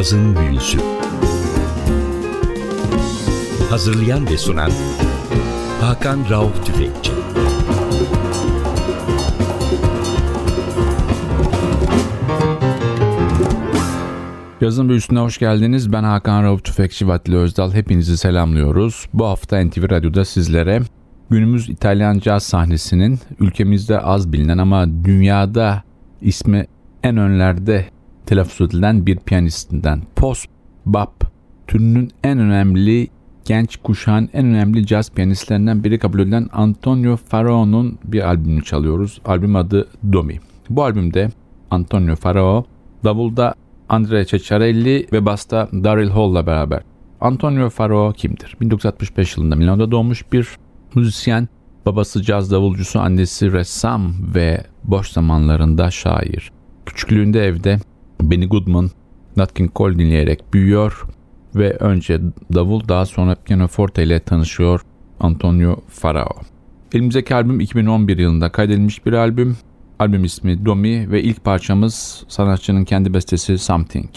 Cazın Büyüsü. Hazırlayan ve sunan Hakan Rauf Tüfekçi. Cazın Büyüsü'ne hoş geldiniz. Ben Hakan Rauf Tüfekçi, Vatli Özdal. Hepinizi selamlıyoruz. Bu hafta NTV Radyo'da sizlere günümüz İtalyan caz sahnesinin ülkemizde az bilinen ama dünyada ismi en önlerde telaffuz edilen bir piyanistinden, post-bop türünün en önemli, genç kuşağın en önemli caz piyanistlerinden biri kabul edilen Antonio Faraò'nun bir albümünü çalıyoruz. Albüm adı Domi. Bu albümde Antonio Faraò, davulda André Ceccarelli ve basta Darryl Hall'la beraber. Antonio Faraò kimdir? 1965 yılında Milano'da doğmuş bir müzisyen, babası caz davulcusu, annesi ressam ve boş zamanlarında şair. Küçüklüğünde evde Benny Goodman, Nat King Cole dinleyerek büyüyor ve önce davul, daha sonra pianoforte ile tanışıyor Antonio Faraò. Elimizdeki albüm 2011 yılında kaydedilmiş bir albüm. Albüm ismi Domi ve ilk parçamız sanatçının kendi bestesi Something.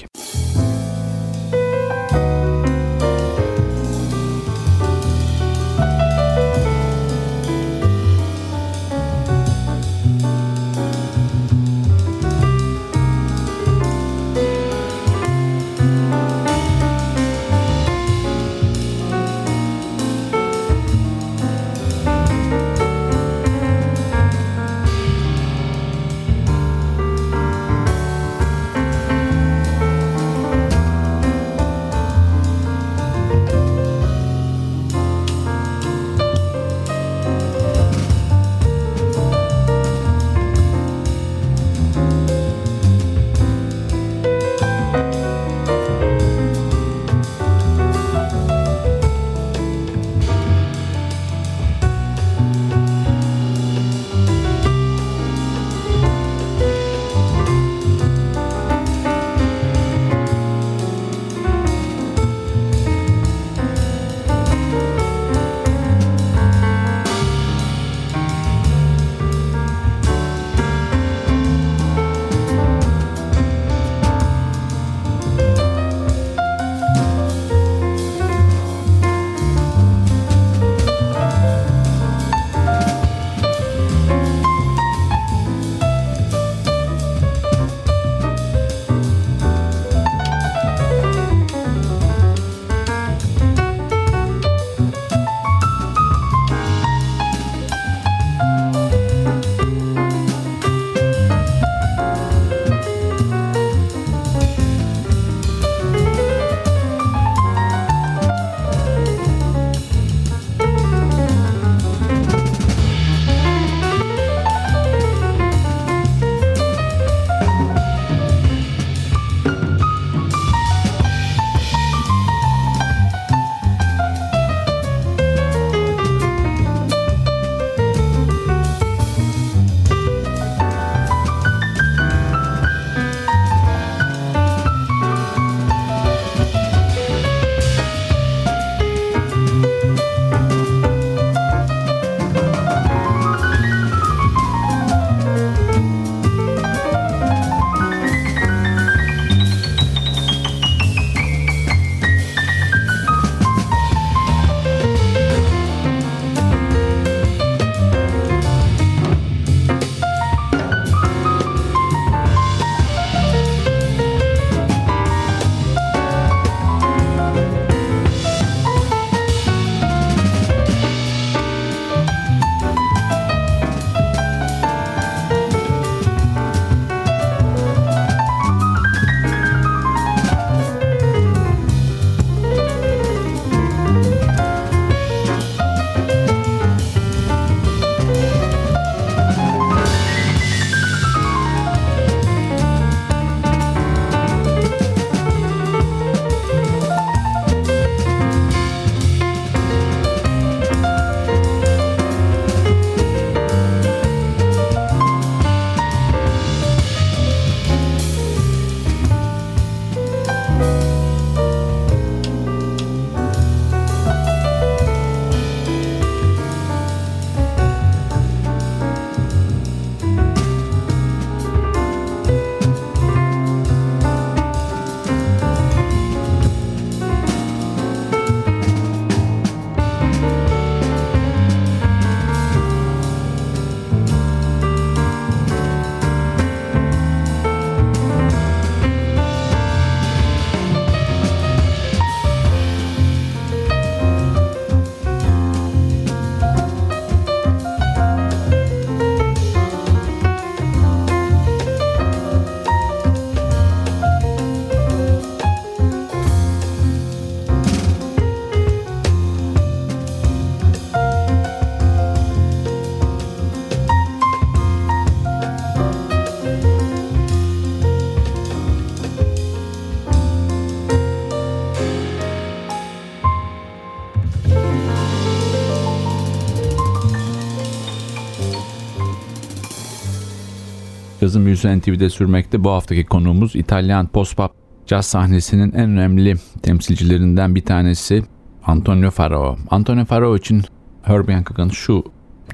Cazın Büyüsü NTV'de sürmekte. Bu haftaki konuğumuz İtalyan post-pop caz sahnesinin en önemli temsilcilerinden bir tanesi Antonio Faraò. Antonio Faraò için Herbie Hancock'ın şu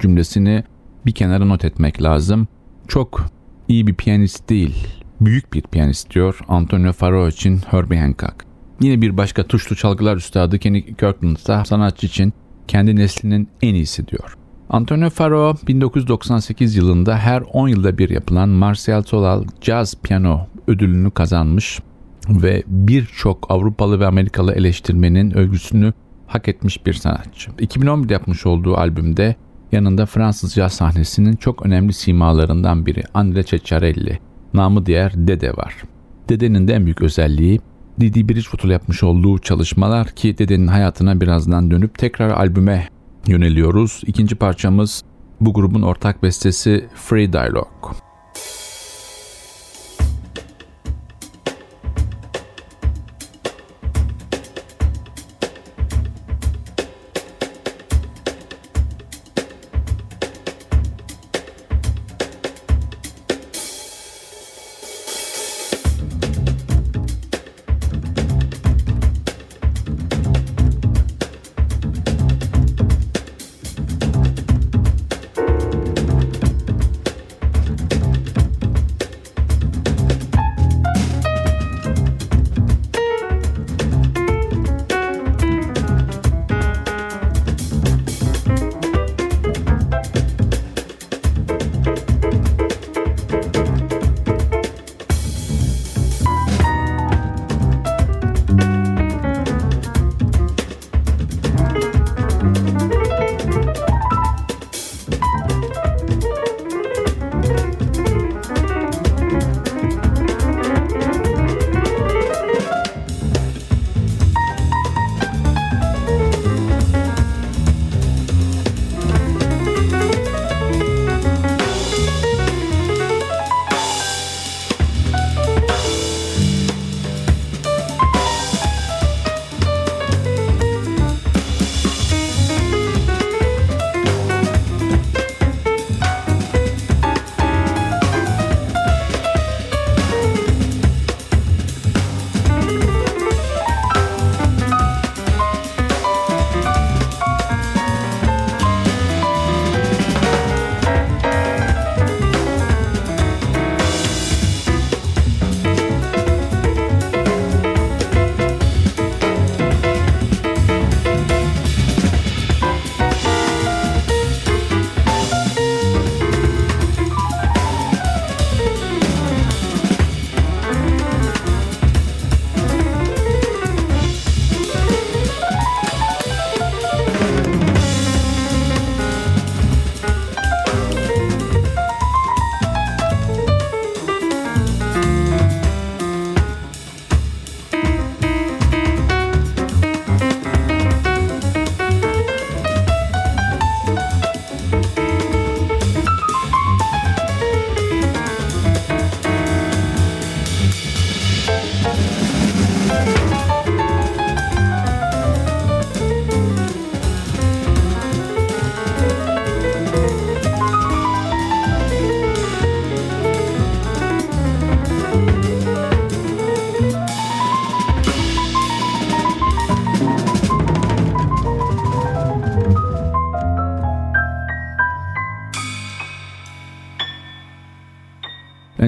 cümlesini bir kenara not etmek lazım. Çok iyi bir piyanist değil, büyük bir piyanist diyor Antonio Faraò için Herbie Hancock. Yine bir başka tuşlu çalgılar üstadı Kenny Kirkland da sanatçı için kendi neslinin en iyisi diyor. Antonio Faraò 1998 yılında her 10 yılda bir yapılan Marcial Solal Caz Piyano ödülünü kazanmış ve birçok Avrupalı ve Amerikalı eleştirmenin övgüsünü hak etmiş bir sanatçı. 2011'de yapmış olduğu albümde yanında Fransız caz sahnesinin çok önemli simalarından biri André Ceccarelli, namı diğer Dede var. Dede'nin de en büyük özelliği Didi Bridgewater yapmış olduğu çalışmalar ki Dede'nin hayatına birazdan dönüp tekrar albüme yöneliyoruz. İkinci parçamız bu grubun ortak bestesi Free Dialogue.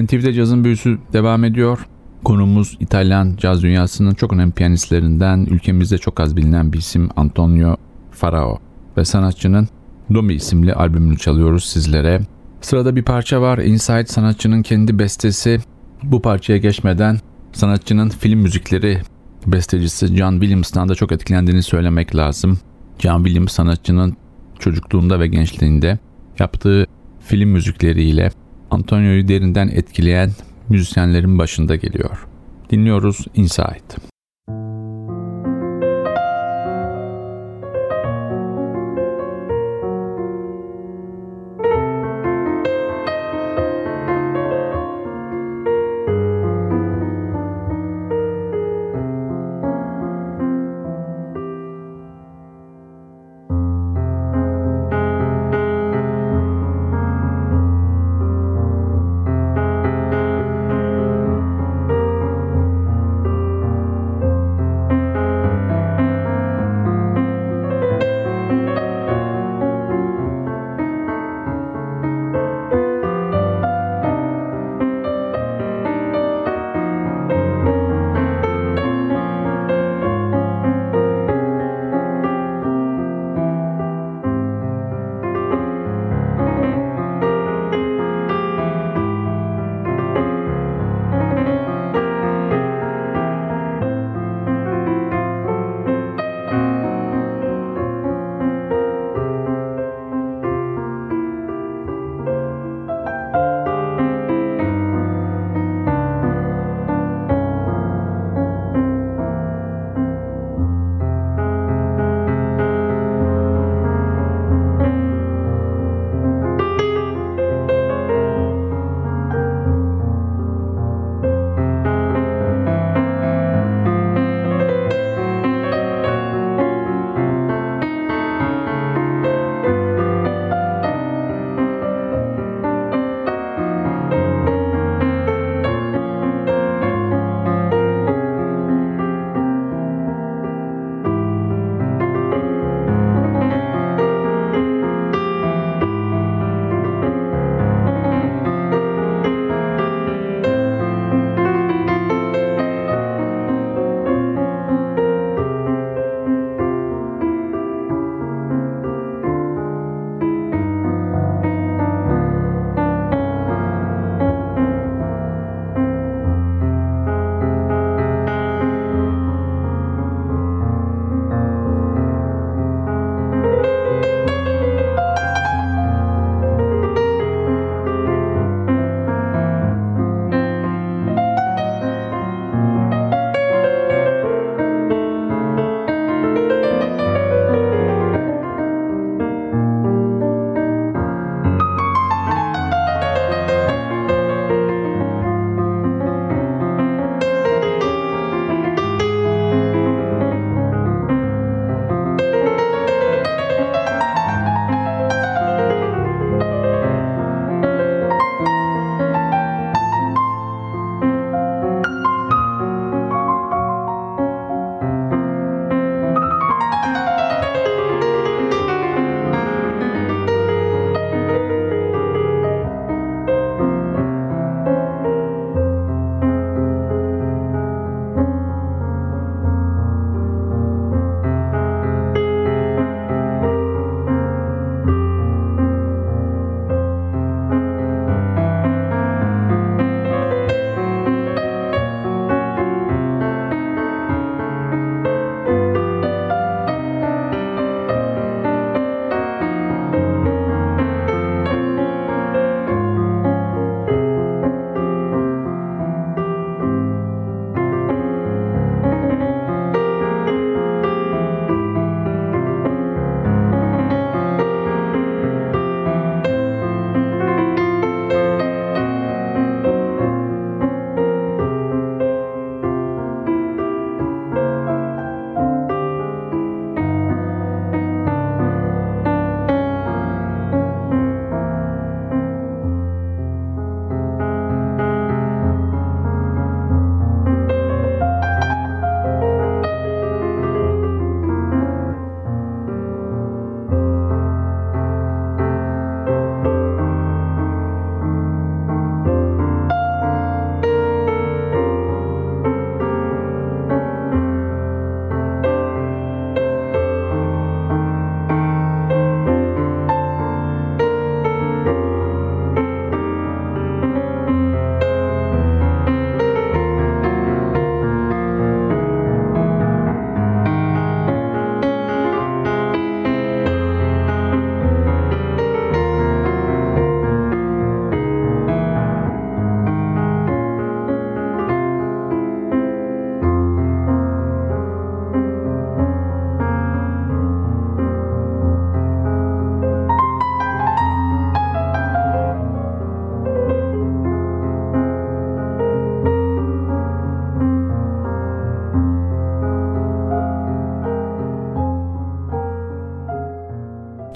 NTV'de Cazın Büyüsü devam ediyor. Konumuz İtalyan caz dünyasının çok önemli piyanistlerinden, ülkemizde çok az bilinen bir isim Antonio Faraò ve sanatçının Domi isimli albümünü çalıyoruz sizlere. Sırada bir parça var. Inside sanatçının kendi bestesi. Bu parçaya geçmeden sanatçının film müzikleri bestecisi John Williams'tan da çok etkilendiğini söylemek lazım. John Williams sanatçının çocukluğunda ve gençliğinde yaptığı film müzikleriyle Antonio'yu derinden etkileyen müzisyenlerin başında geliyor. Dinliyoruz Inside.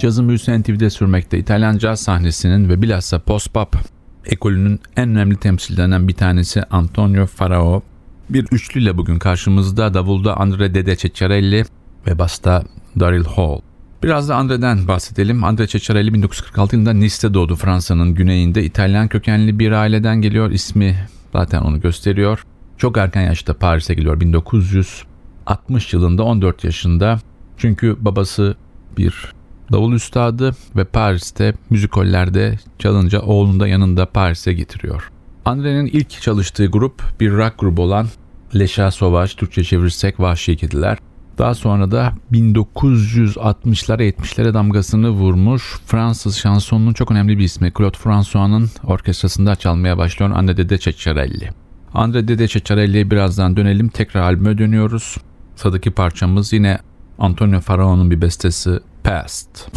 Cazın büyüsü NTV'de sürmekte. İtalyan caz sahnesinin ve bilhassa post-bop ekolünün en önemli temsilcilerinden bir tanesi Antonio Faraò. Bir üçlüyle bugün karşımızda. Davulda André Ceccarelli ve basta Darryl Hall. Biraz da André'den bahsedelim. André Ceccarelli 1946 yılında Nice'de doğdu, Fransa'nın güneyinde. İtalyan kökenli bir aileden geliyor. İsmi zaten onu gösteriyor. Çok erken yaşta Paris'e geliyor. 1960 yılında 14 yaşında. Çünkü babası bir davul üstadı ve Paris'te müzikollerde çalınca oğlunu da yanında Paris'e getiriyor. André'nin ilk çalıştığı grup bir rock grubu olan Les Chats Sauvages, Türkçe çevirirsek Vahşi Kediler. Daha sonra da 1960'lara 70'lere damgasını vurmuş Fransız şansonunun çok önemli bir ismi Claude François'nın orkestrasında çalmaya başlıyor André Ceccarelli. André Ceccarelli'ye birazdan dönelim. Tekrar albüme dönüyoruz. Sıradaki parçamız yine Antonio Faraò'nun bir bestesi Past.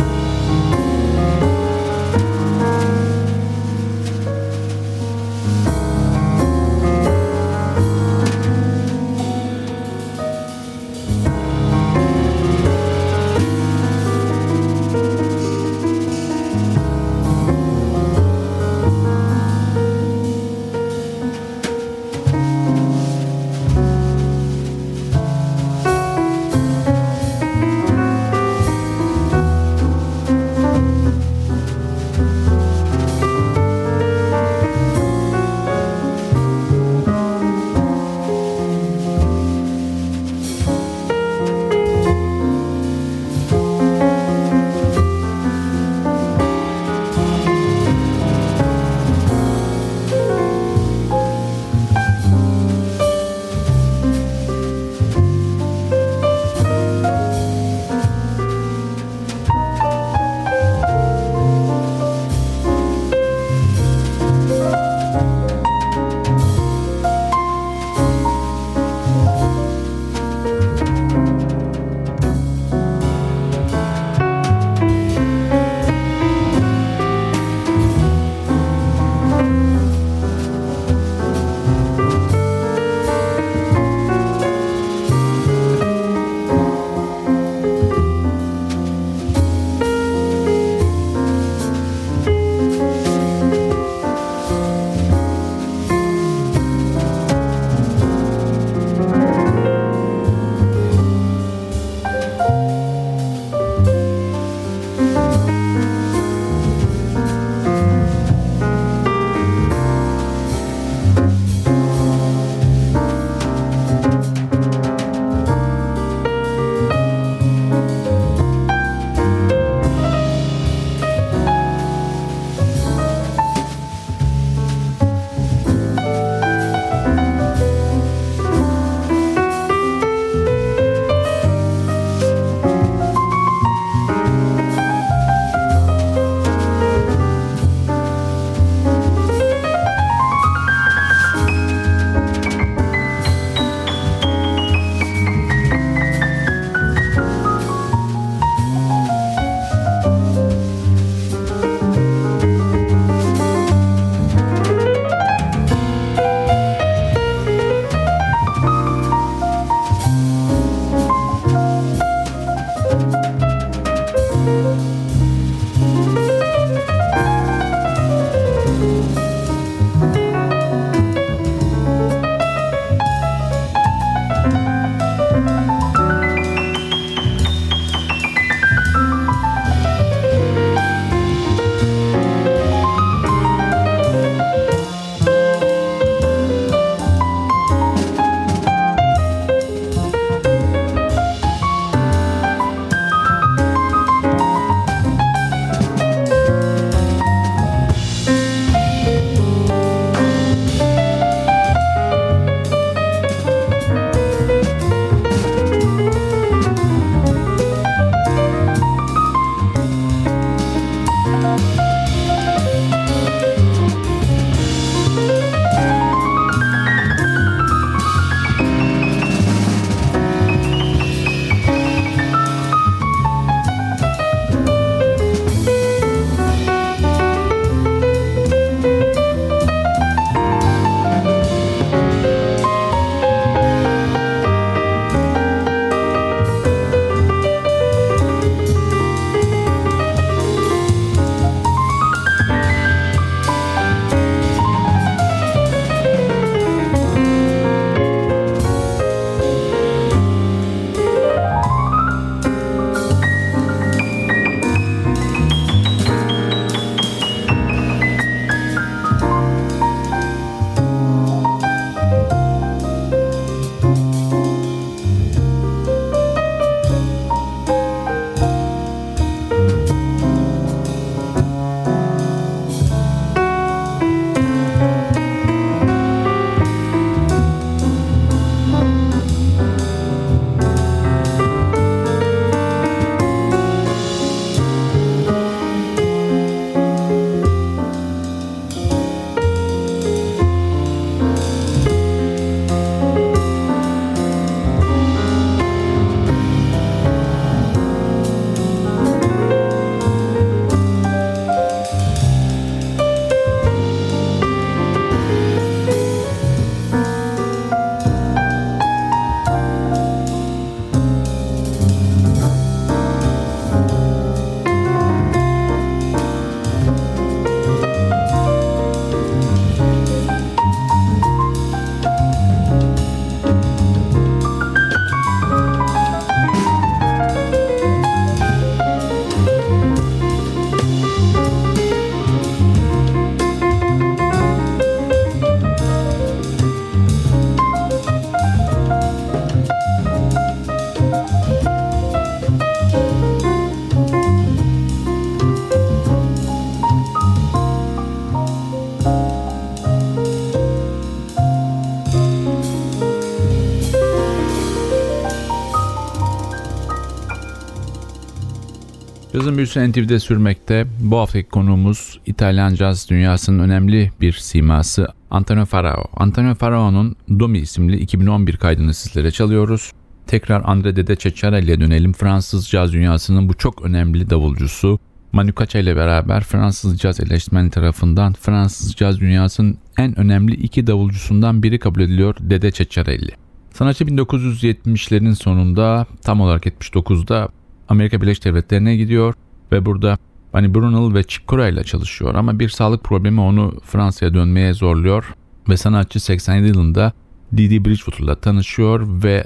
Cazın Büyüsü NTV'de sürmekte. Bu haftaki konuğumuz İtalyan caz dünyasının önemli bir siması Antonio Faraò. Antonio Faraò'nun Domi isimli 2011 kaydını sizlere çalıyoruz. Tekrar André Ceccarelli'ye dönelim. Fransız caz dünyasının bu çok önemli davulcusu Manu Kaça ile beraber Fransız caz eleştirmeni tarafından Fransız caz dünyasının en önemli iki davulcusundan biri kabul ediliyor Dede Ceccarelli. Sanatçı 1970'lerin sonunda tam olarak 79'da Amerika Birleşik Devletleri'ne gidiyor ve burada Brunel ve Chick Core ile çalışıyor ama bir sağlık problemi onu Fransa'ya dönmeye zorluyor ve sanatçı 87 yılında Didi Bridgewater ile tanışıyor ve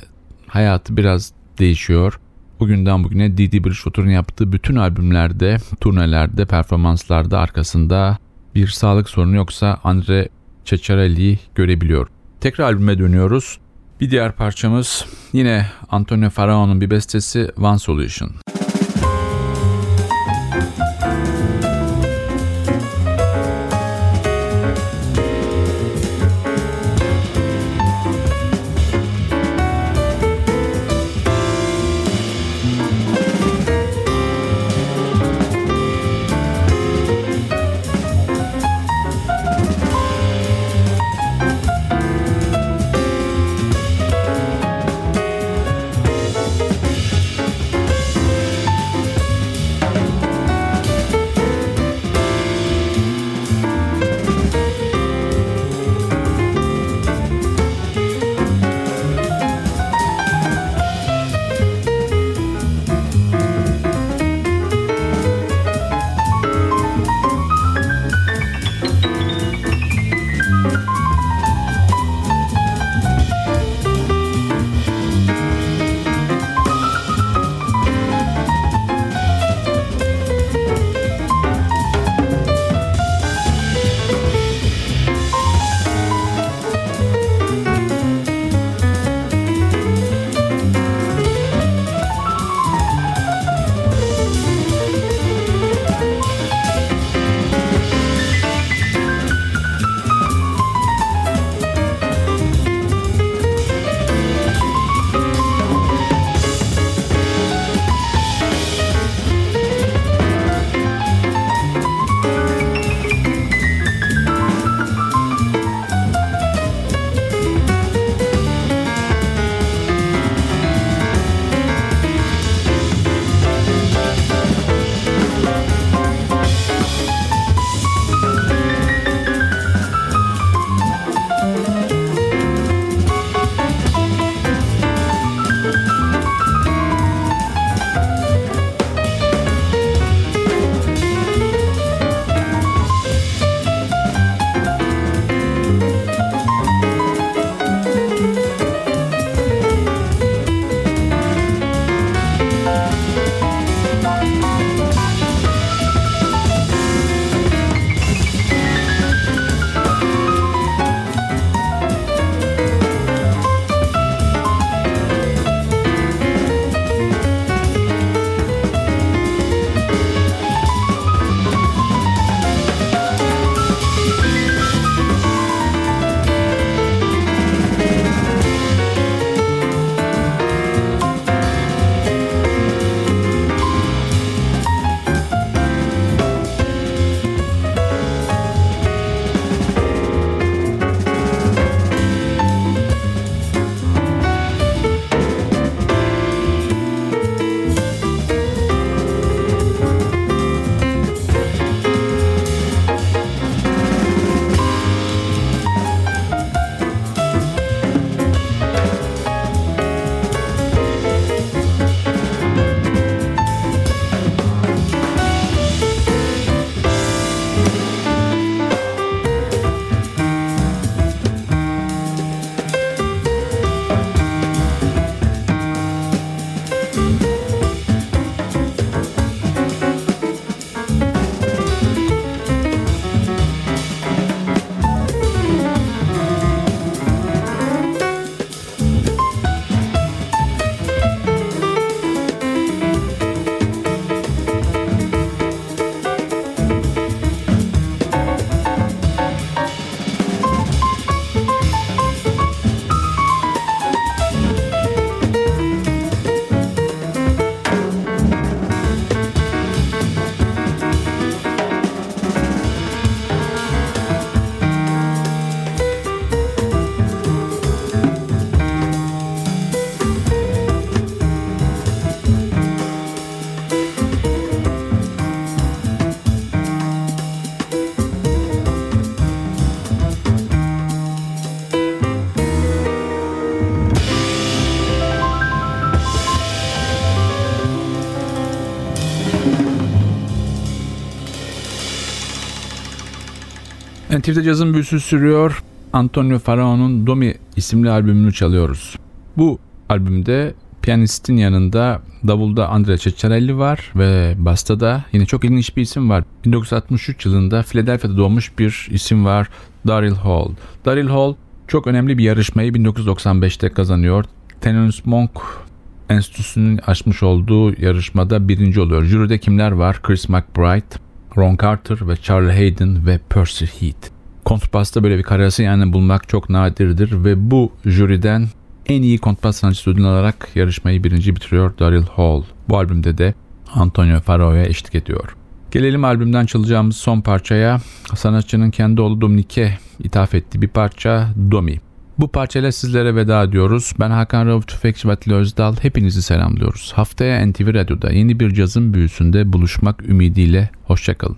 hayatı biraz değişiyor. Bugünden bugüne Didi Bridgewater'ın yaptığı bütün albümlerde, turnelerde, performanslarda arkasında bir sağlık sorunu yoksa André Ceccarelli'yi görebiliyor. Tekrar albüme dönüyoruz. Bir diğer parçamız yine Antonio Faraò'nun bir bestesi One Solution. NTV'de cazın büyüsü sürüyor. Antonio Faraò'nun Domi isimli albümünü çalıyoruz. Bu albümde piyanistin yanında davulda André Ceccarelli var ve basta da yine çok ilginç bir isim var. 1963 yılında Philadelphia'da doğmuş bir isim var, Darryl Hall. Darryl Hall çok önemli bir yarışmayı 1995'te kazanıyor. Thelonious Monk Enstitüsü'nün açmış olduğu yarışmada birinci oluyor. Jüride kimler var? Chris McBride, Ron Carter ve Charlie Haden ve Percy Heath. Kontrbasta böyle bir karası yani bulmak çok nadirdir ve bu jüriden en iyi kontrbas sanatçısı ödülünü alarak yarışmayı birinci bitiriyor Darryl Hall. Bu albümde de Antonio Faraò'ya eşlik ediyor. Gelelim albümden çalacağımız son parçaya. Sanatçının kendi oğlu Dominique ithaf ettiği bir parça Domi. Bu parçayla sizlere veda ediyoruz. Ben Hakan Rauf Tüfekçi, Vatli Özdal. Hepinizi selamlıyoruz. Haftaya NTV Radyo'da yeni bir cazın büyüsünde buluşmak ümidiyle. Hoşçakalın.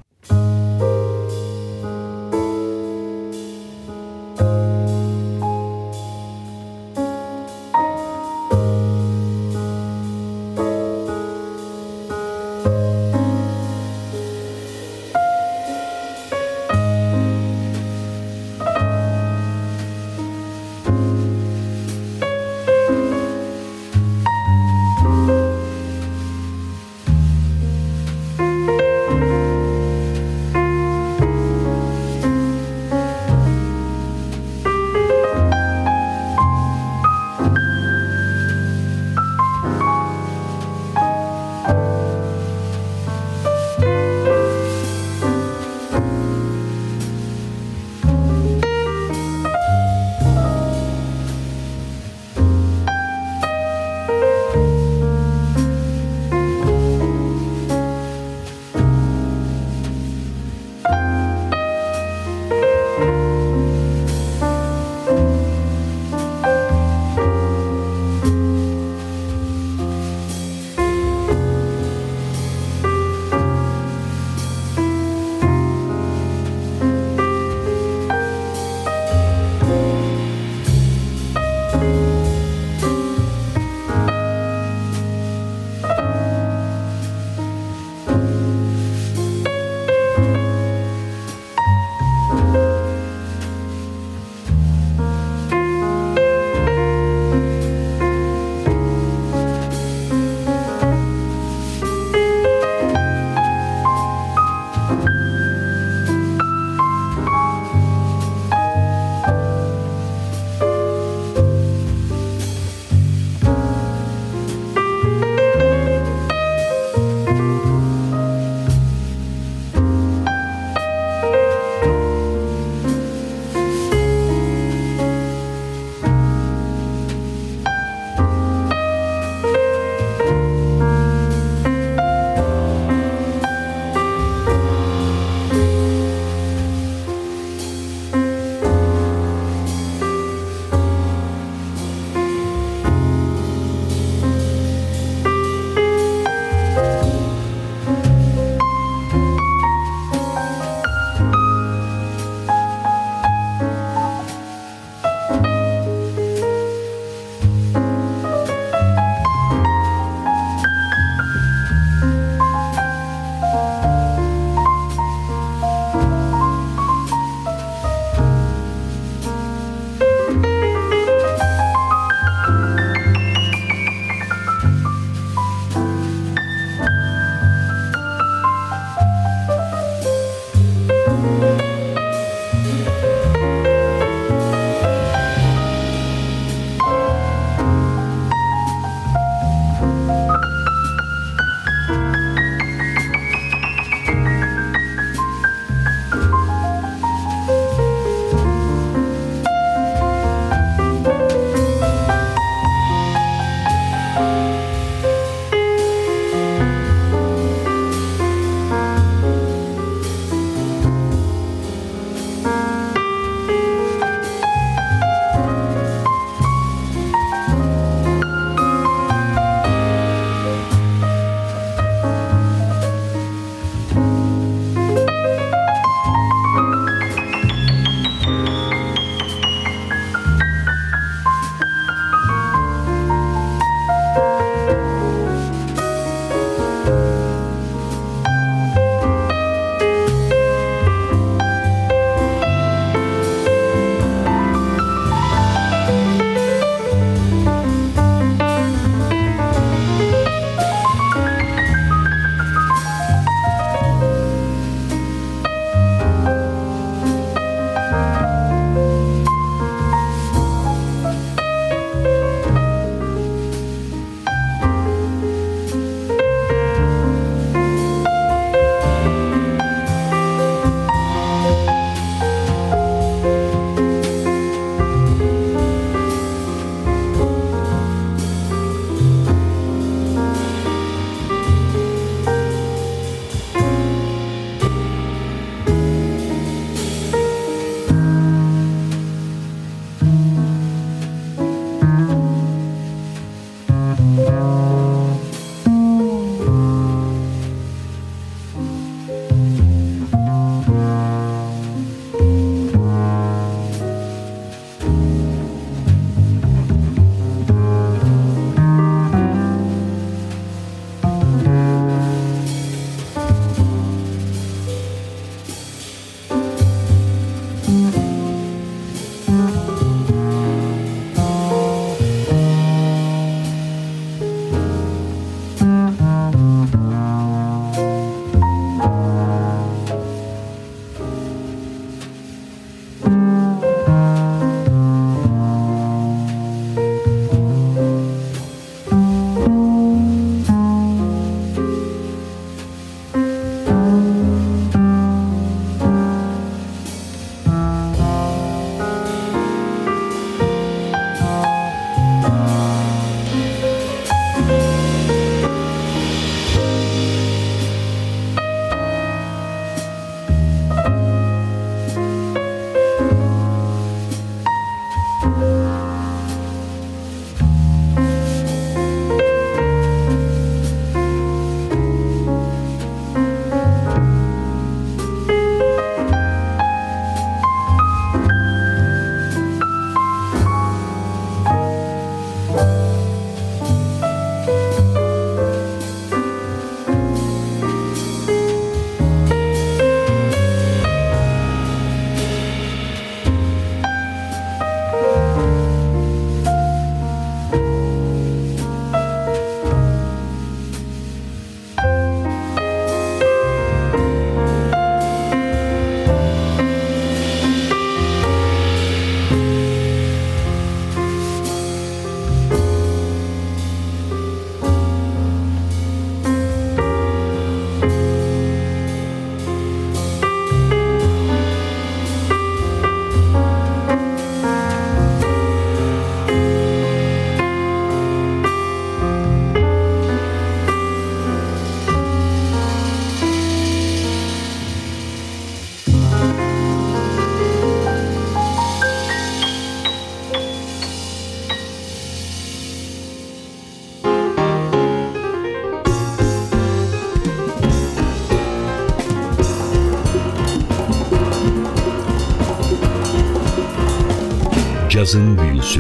Cazın Büyüsü.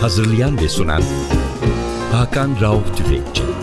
Hazırlayan ve sunan Hakan Rauf Tüfekçi.